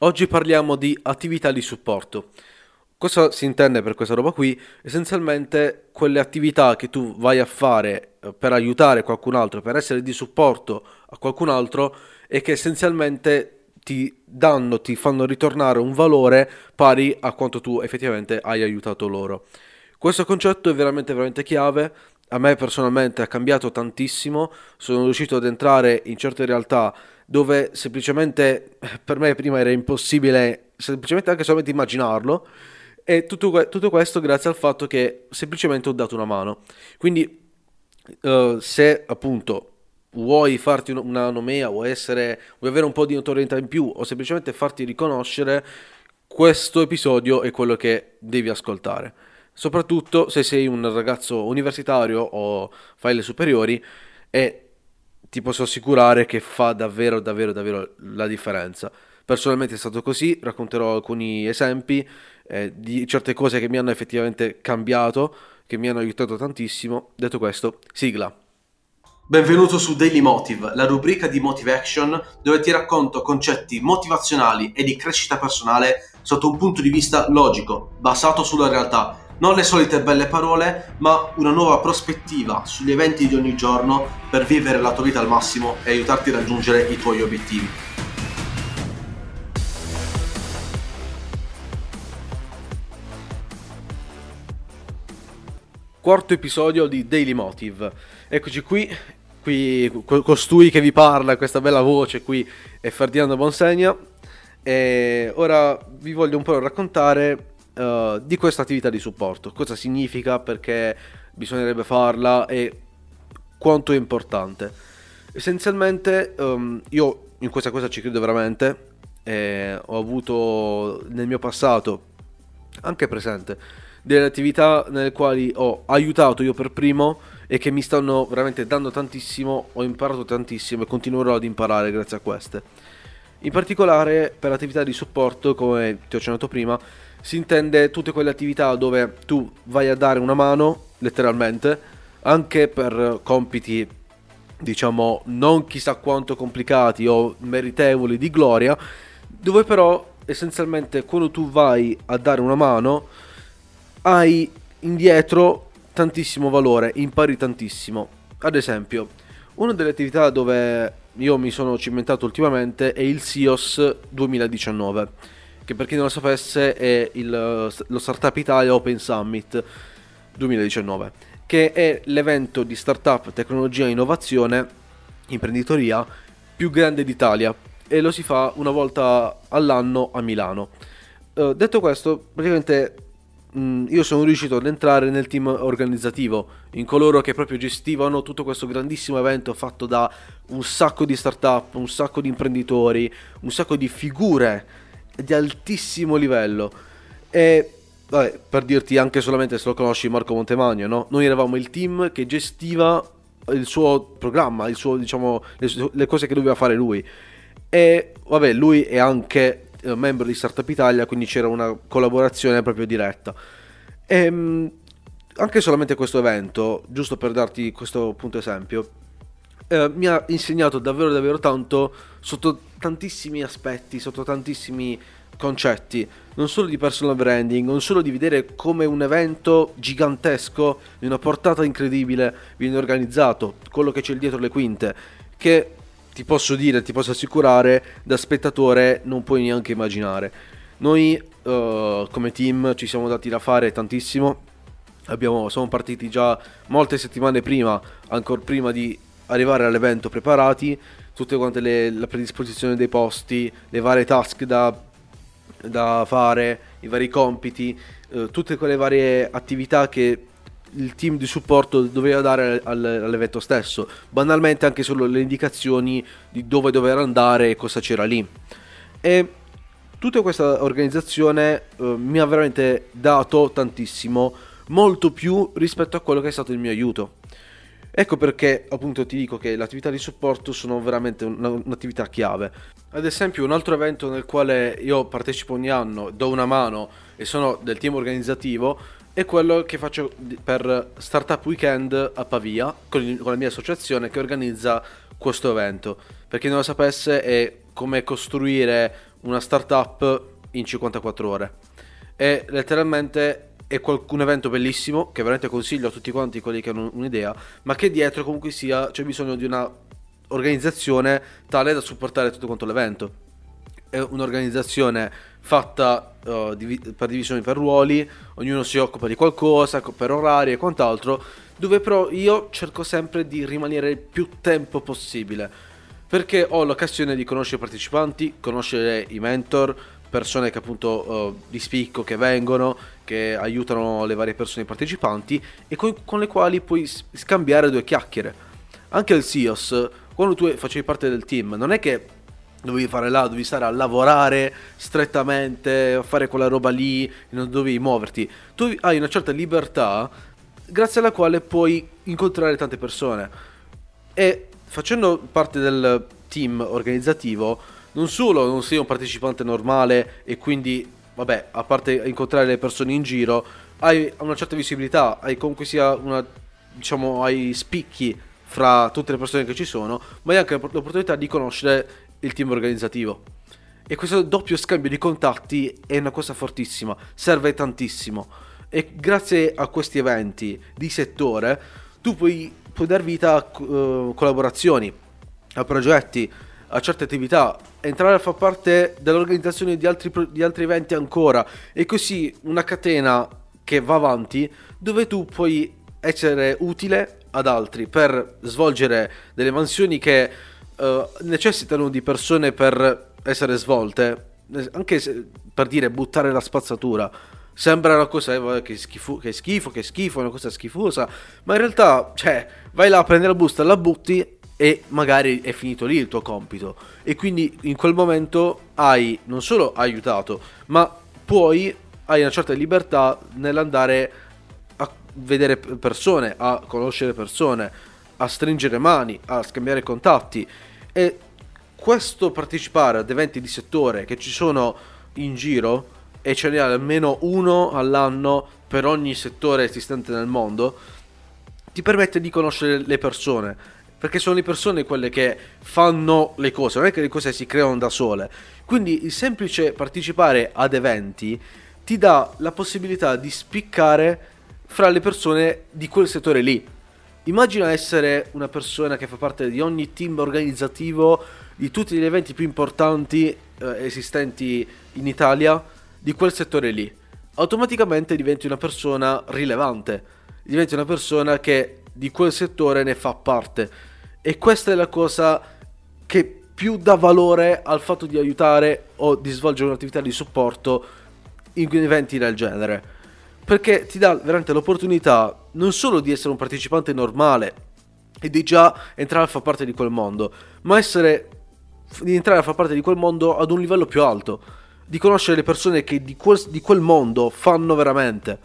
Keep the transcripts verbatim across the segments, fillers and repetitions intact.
Oggi parliamo di attività di supporto. Cosa si intende per questa roba qui? Essenzialmente quelle attività che tu vai a fare per aiutare qualcun altro, per essere di supporto a qualcun altro e che essenzialmente ti danno, ti fanno ritornare un valore pari a quanto tu effettivamente hai aiutato loro. Questo concetto è veramente veramente chiave. A me personalmente ha cambiato tantissimo, sono riuscito ad entrare in certe realtà dove semplicemente per me prima era impossibile, semplicemente anche solamente immaginarlo, e tutto, tutto questo grazie al fatto che semplicemente ho dato una mano. Quindi eh, se appunto vuoi farti una nomea, vuoi, essere, vuoi avere un po' di notorietà in più o semplicemente farti riconoscere, questo episodio è quello che devi ascoltare. Soprattutto se sei un ragazzo universitario o fai le superiori, e ti posso assicurare che fa davvero davvero davvero la differenza. Personalmente è stato così, racconterò alcuni esempi eh, di certe cose che mi hanno effettivamente cambiato, che mi hanno aiutato tantissimo. Detto questo, sigla. Benvenuto su Daily Motive, la rubrica di Motive Action dove ti racconto concetti motivazionali e di crescita personale sotto un punto di vista logico, basato sulla realtà. Non le solite belle parole, ma una nuova prospettiva sugli eventi di ogni giorno per vivere la tua vita al massimo e aiutarti a raggiungere i tuoi obiettivi. Quarto episodio di Daily Motive. Eccoci qui, qui costui che vi parla, questa bella voce qui è Ferdinando Bonsegna, e ora vi voglio un po' raccontare Uh, di questa attività di supporto, cosa significa, perché bisognerebbe farla e quanto è importante. Essenzialmente um, io in questa cosa ci credo veramente, eh, ho avuto nel mio passato, anche presente, delle attività nelle quali ho aiutato io per primo e che mi stanno veramente dando tantissimo, ho imparato tantissimo e continuerò ad imparare grazie a queste. In particolare per l'attività di supporto, come ti ho accennato prima, si intende tutte quelle attività dove tu vai a dare una mano, letteralmente, anche per compiti, diciamo, non chissà quanto complicati o meritevoli di gloria, dove però essenzialmente quando tu vai a dare una mano hai indietro tantissimo valore, impari tantissimo. Ad esempio, una delle attività dove io mi sono cimentato ultimamente è il S I O S duemiladiciannove, che per chi non lo sapesse è il, lo Startup Italia Open Summit duemiladiciannove, che è l'evento di startup, tecnologia, innovazione, imprenditoria più grande d'Italia, e lo si fa una volta all'anno a Milano. Eh, detto questo, praticamente mh, io sono riuscito ad entrare nel team organizzativo, in coloro che proprio gestivano tutto questo grandissimo evento fatto da un sacco di startup, un sacco di imprenditori, un sacco di figure di altissimo livello. E vabbè, per dirti, anche solamente se lo conosci, Marco Montemagno, no? Noi eravamo il team che gestiva il suo programma, il suo, diciamo, le, le cose che doveva fare lui. E vabbè, lui è anche eh, membro di Startup Italia, quindi c'era una collaborazione proprio diretta. E mh, anche solamente questo evento, giusto per darti questo punto esempio, Eh, mi ha insegnato davvero davvero tanto sotto tantissimi aspetti, sotto tantissimi concetti, non solo di personal branding, non solo di vedere come un evento gigantesco di una portata incredibile viene organizzato, quello che c'è dietro le quinte, che ti posso dire, ti posso assicurare, da spettatore non puoi neanche immaginare. Noi eh, come team ci siamo dati da fare tantissimo, abbiamo, siamo partiti già molte settimane prima, ancora prima di arrivare all'evento preparati, tutte quante le, la predisposizione dei posti, le varie task da, da fare, i vari compiti, eh, tutte quelle varie attività che il team di supporto doveva dare al, all'evento stesso, banalmente anche solo le indicazioni di dove dover andare e cosa c'era lì. E tutta questa organizzazione eh, mi ha veramente dato tantissimo, molto più rispetto a quello che è stato il mio aiuto. Ecco perché appunto ti dico che le attività di supporto sono veramente un'attività chiave. Ad esempio, un altro evento nel quale io partecipo ogni anno, do una mano e sono del team organizzativo, è quello che faccio per Startup Weekend a Pavia con la mia associazione che organizza questo evento. Per chi non lo sapesse, è come costruire una startup in cinquantaquattro ore. È letteralmente è un evento bellissimo che veramente consiglio a tutti quanti quelli che hanno un'idea, ma che dietro comunque sia c'è bisogno di una organizzazione tale da supportare tutto quanto l'evento. È un'organizzazione fatta uh, div- per divisioni, per ruoli, ognuno si occupa di qualcosa, per orari e quant'altro, dove però io cerco sempre di rimanere il più tempo possibile, perché ho l'occasione di conoscere i partecipanti, conoscere i mentor, persone che appunto uh, di spicco, che vengono, che aiutano le varie persone partecipanti e con, con le quali puoi scambiare due chiacchiere. Anche al S I O S, quando tu facevi parte del team, non è che dovevi fare là, dovevi stare a lavorare strettamente, a fare quella roba lì, non dovevi muoverti. Tu hai una certa libertà grazie alla quale puoi incontrare tante persone. E facendo parte del team organizzativo, non solo non sei un partecipante normale e quindi, vabbè, a parte incontrare le persone in giro, hai una certa visibilità, hai comunque sia una, diciamo, hai spicchi fra tutte le persone che ci sono, ma hai anche l'opportunità di conoscere il team organizzativo. E questo doppio scambio di contatti è una cosa fortissima, serve tantissimo. E grazie a questi eventi di settore tu puoi, puoi dar vita a uh, collaborazioni, a progetti, a certe attività, entrare a far parte dell'organizzazione di altri, di altri eventi ancora, e così una catena che va avanti, dove tu puoi essere utile ad altri per svolgere delle mansioni che Uh, necessitano di persone per essere svolte, anche se, per dire, buttare la spazzatura sembra una cosa eh, che, schifo, che schifo, che schifo, è una cosa schifosa, ma in realtà, cioè, vai là a prendere la busta, la butti e magari è finito lì il tuo compito, e quindi in quel momento hai non solo aiutato, ma poi hai una certa libertà nell'andare a vedere persone, a conoscere persone, a stringere mani, a scambiare contatti. E questo partecipare ad eventi di settore che ci sono in giro, e ce n'è almeno uno all'anno per ogni settore esistente nel mondo, ti permette di conoscere le persone, perché sono le persone quelle che fanno le cose, non è che le cose si creano da sole. Quindi il semplice partecipare ad eventi ti dà la possibilità di spiccare fra le persone di quel settore lì. Immagina essere una persona che fa parte di ogni team organizzativo di tutti gli eventi più importanti eh, esistenti in Italia di quel settore lì. Automaticamente diventi una persona rilevante, diventi una persona che di quel settore ne fa parte, e questa è la cosa che più dà valore al fatto di aiutare o di svolgere un'attività di supporto in eventi del genere, perché ti dà veramente l'opportunità non solo di essere un partecipante normale e di già entrare a far parte di quel mondo, ma essere di entrare a far parte di quel mondo ad un livello più alto, di conoscere le persone che di quel, di quel mondo fanno veramente.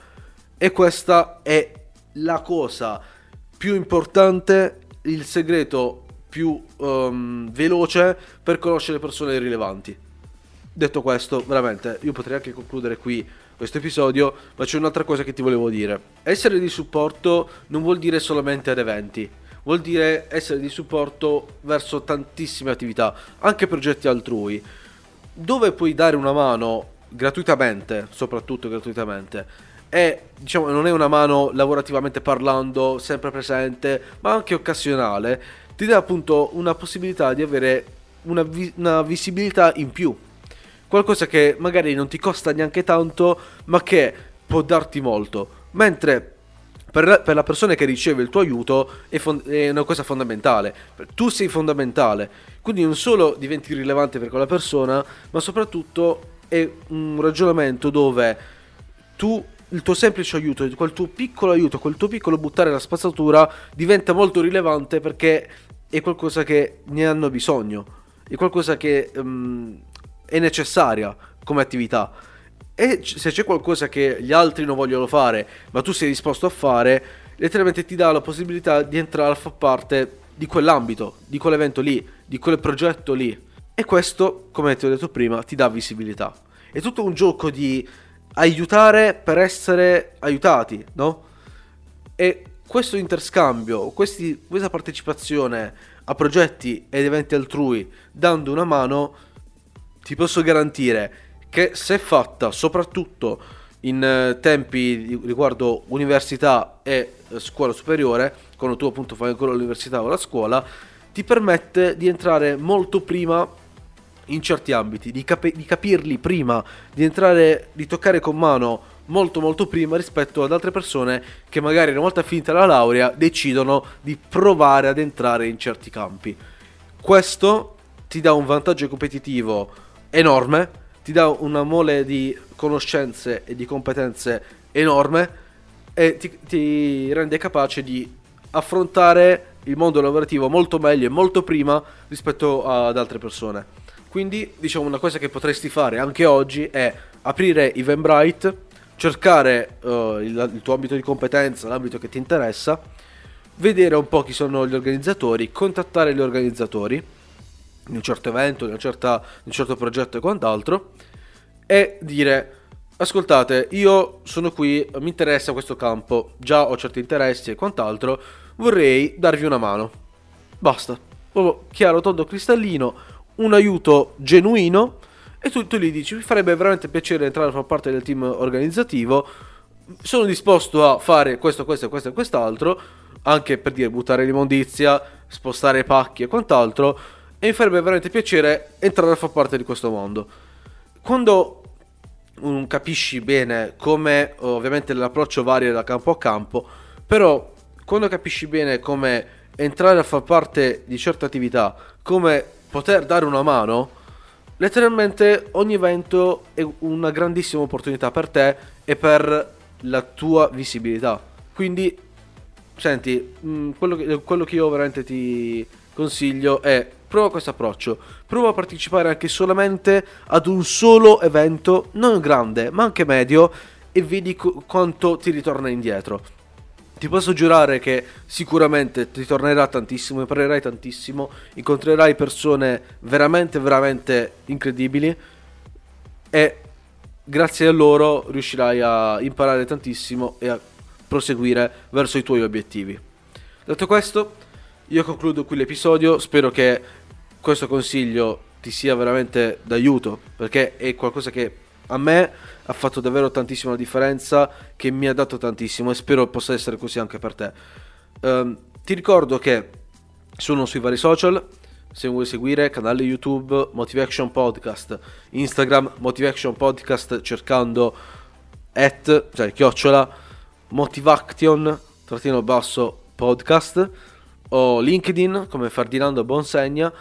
E questa è la cosa più importante, il segreto più um, veloce per conoscere persone rilevanti. Detto questo, veramente, io potrei anche concludere qui questo episodio, ma c'è un'altra cosa che ti volevo dire. Essere di supporto non vuol dire solamente ad eventi, vuol dire essere di supporto verso tantissime attività, anche progetti altrui, dove puoi dare una mano gratuitamente, soprattutto gratuitamente. E diciamo non è una mano lavorativamente parlando, sempre presente, ma anche occasionale. Ti dà appunto una possibilità di avere una, vi- una visibilità in più, qualcosa che magari non ti costa neanche tanto, ma che può darti molto. Mentre per la, per la persona che riceve il tuo aiuto è, fond- è una cosa fondamentale. Tu sei fondamentale, quindi non solo diventi rilevante per quella persona, ma soprattutto è un ragionamento dove tu, il tuo semplice aiuto, quel tuo piccolo aiuto, quel tuo piccolo buttare la spazzatura diventa molto rilevante, perché è qualcosa che ne hanno bisogno, è qualcosa che... Um, è necessaria come attività. E se c'è qualcosa che gli altri non vogliono fare, ma tu sei disposto a fare, letteralmente ti dà la possibilità di entrare a far parte di quell'ambito, di quell'evento lì, di quel progetto lì. E questo, come ti ho detto prima, ti dà visibilità. È tutto un gioco di aiutare per essere aiutati, no? E questo interscambio, questi, questa partecipazione a progetti ed eventi altrui, dando una mano, ti posso garantire che se fatta soprattutto in tempi riguardo università e scuola superiore, quando tu appunto fai ancora l'università o la scuola, ti permette di entrare molto prima in certi ambiti, di, cap- di capirli prima, di entrare, di toccare con mano molto molto prima rispetto ad altre persone che magari una volta finita la laurea decidono di provare ad entrare in certi campi. Questo ti dà un vantaggio competitivo enorme, ti dà una mole di conoscenze e di competenze enorme e ti, ti rende capace di affrontare il mondo lavorativo molto meglio e molto prima rispetto ad altre persone. Quindi diciamo una cosa che potresti fare anche oggi è aprire Eventbrite, cercare uh, il, il tuo ambito di competenza, l'ambito che ti interessa, vedere un po' chi sono gli organizzatori, contattare gli organizzatori di un certo evento, di, una certa, di un certo progetto e quant'altro, e dire: ascoltate, io sono qui, mi interessa questo campo, già ho certi interessi e quant'altro, vorrei darvi una mano. Basta, proprio chiaro, tondo, cristallino, un aiuto genuino, e tu, tu gli dici: mi farebbe veramente piacere entrare a far parte del team organizzativo, sono disposto a fare questo, questo, questo e quest'altro, anche per dire buttare l'immondizia, spostare pacchi e quant'altro, e mi farebbe veramente piacere entrare a far parte di questo mondo. Quando um, capisci bene come, ovviamente l'approccio varia da campo a campo, però quando capisci bene come entrare a far parte di certe attività, come poter dare una mano, letteralmente ogni evento è una grandissima opportunità per te e per la tua visibilità. Quindi senti, quello che, quello che io veramente ti consiglio è: prova questo approccio, prova a partecipare anche solamente ad un solo evento, non grande ma anche medio, e vedi co- quanto ti ritorna indietro. Ti posso giurare che sicuramente ti tornerà tantissimo, imparerai tantissimo, incontrerai persone veramente veramente incredibili e grazie a loro riuscirai a imparare tantissimo e a proseguire verso i tuoi obiettivi. Detto questo, io concludo qui l'episodio, spero che questo consiglio ti sia veramente d'aiuto, perché è qualcosa che a me ha fatto davvero tantissima differenza, che mi ha dato tantissimo, e spero possa essere così anche per te. Um, ti ricordo che sono sui vari social, se vuoi seguire, canale YouTube Motive Action Podcast, Instagram Motive Action Podcast cercando at, cioè chiocciola Motivaction trattino basso podcast, o LinkedIn come Ferdinando Bonsegna,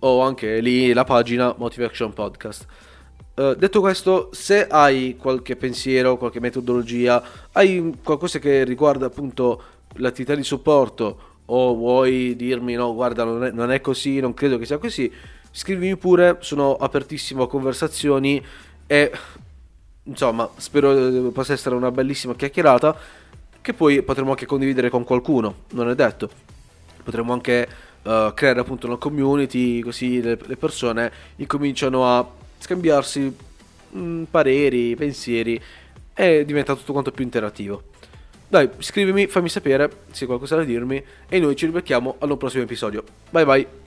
o anche lì la pagina Motive Action Podcast. Uh, detto questo, se hai qualche pensiero, qualche metodologia, hai qualcosa che riguarda appunto l'attività di supporto, o vuoi dirmi no guarda non è, non è così, non credo che sia così, scrivimi pure, sono apertissimo a conversazioni e insomma spero possa essere una bellissima chiacchierata che poi potremo anche condividere con qualcuno, non è detto, potremo anche uh, creare appunto una community, così le, le persone incominciano a scambiarsi mh, pareri, pensieri, e diventa tutto quanto più interattivo. Dai, scrivimi, fammi sapere se hai qualcosa da dirmi e noi ci ribecchiamo al prossimo episodio. Bye bye.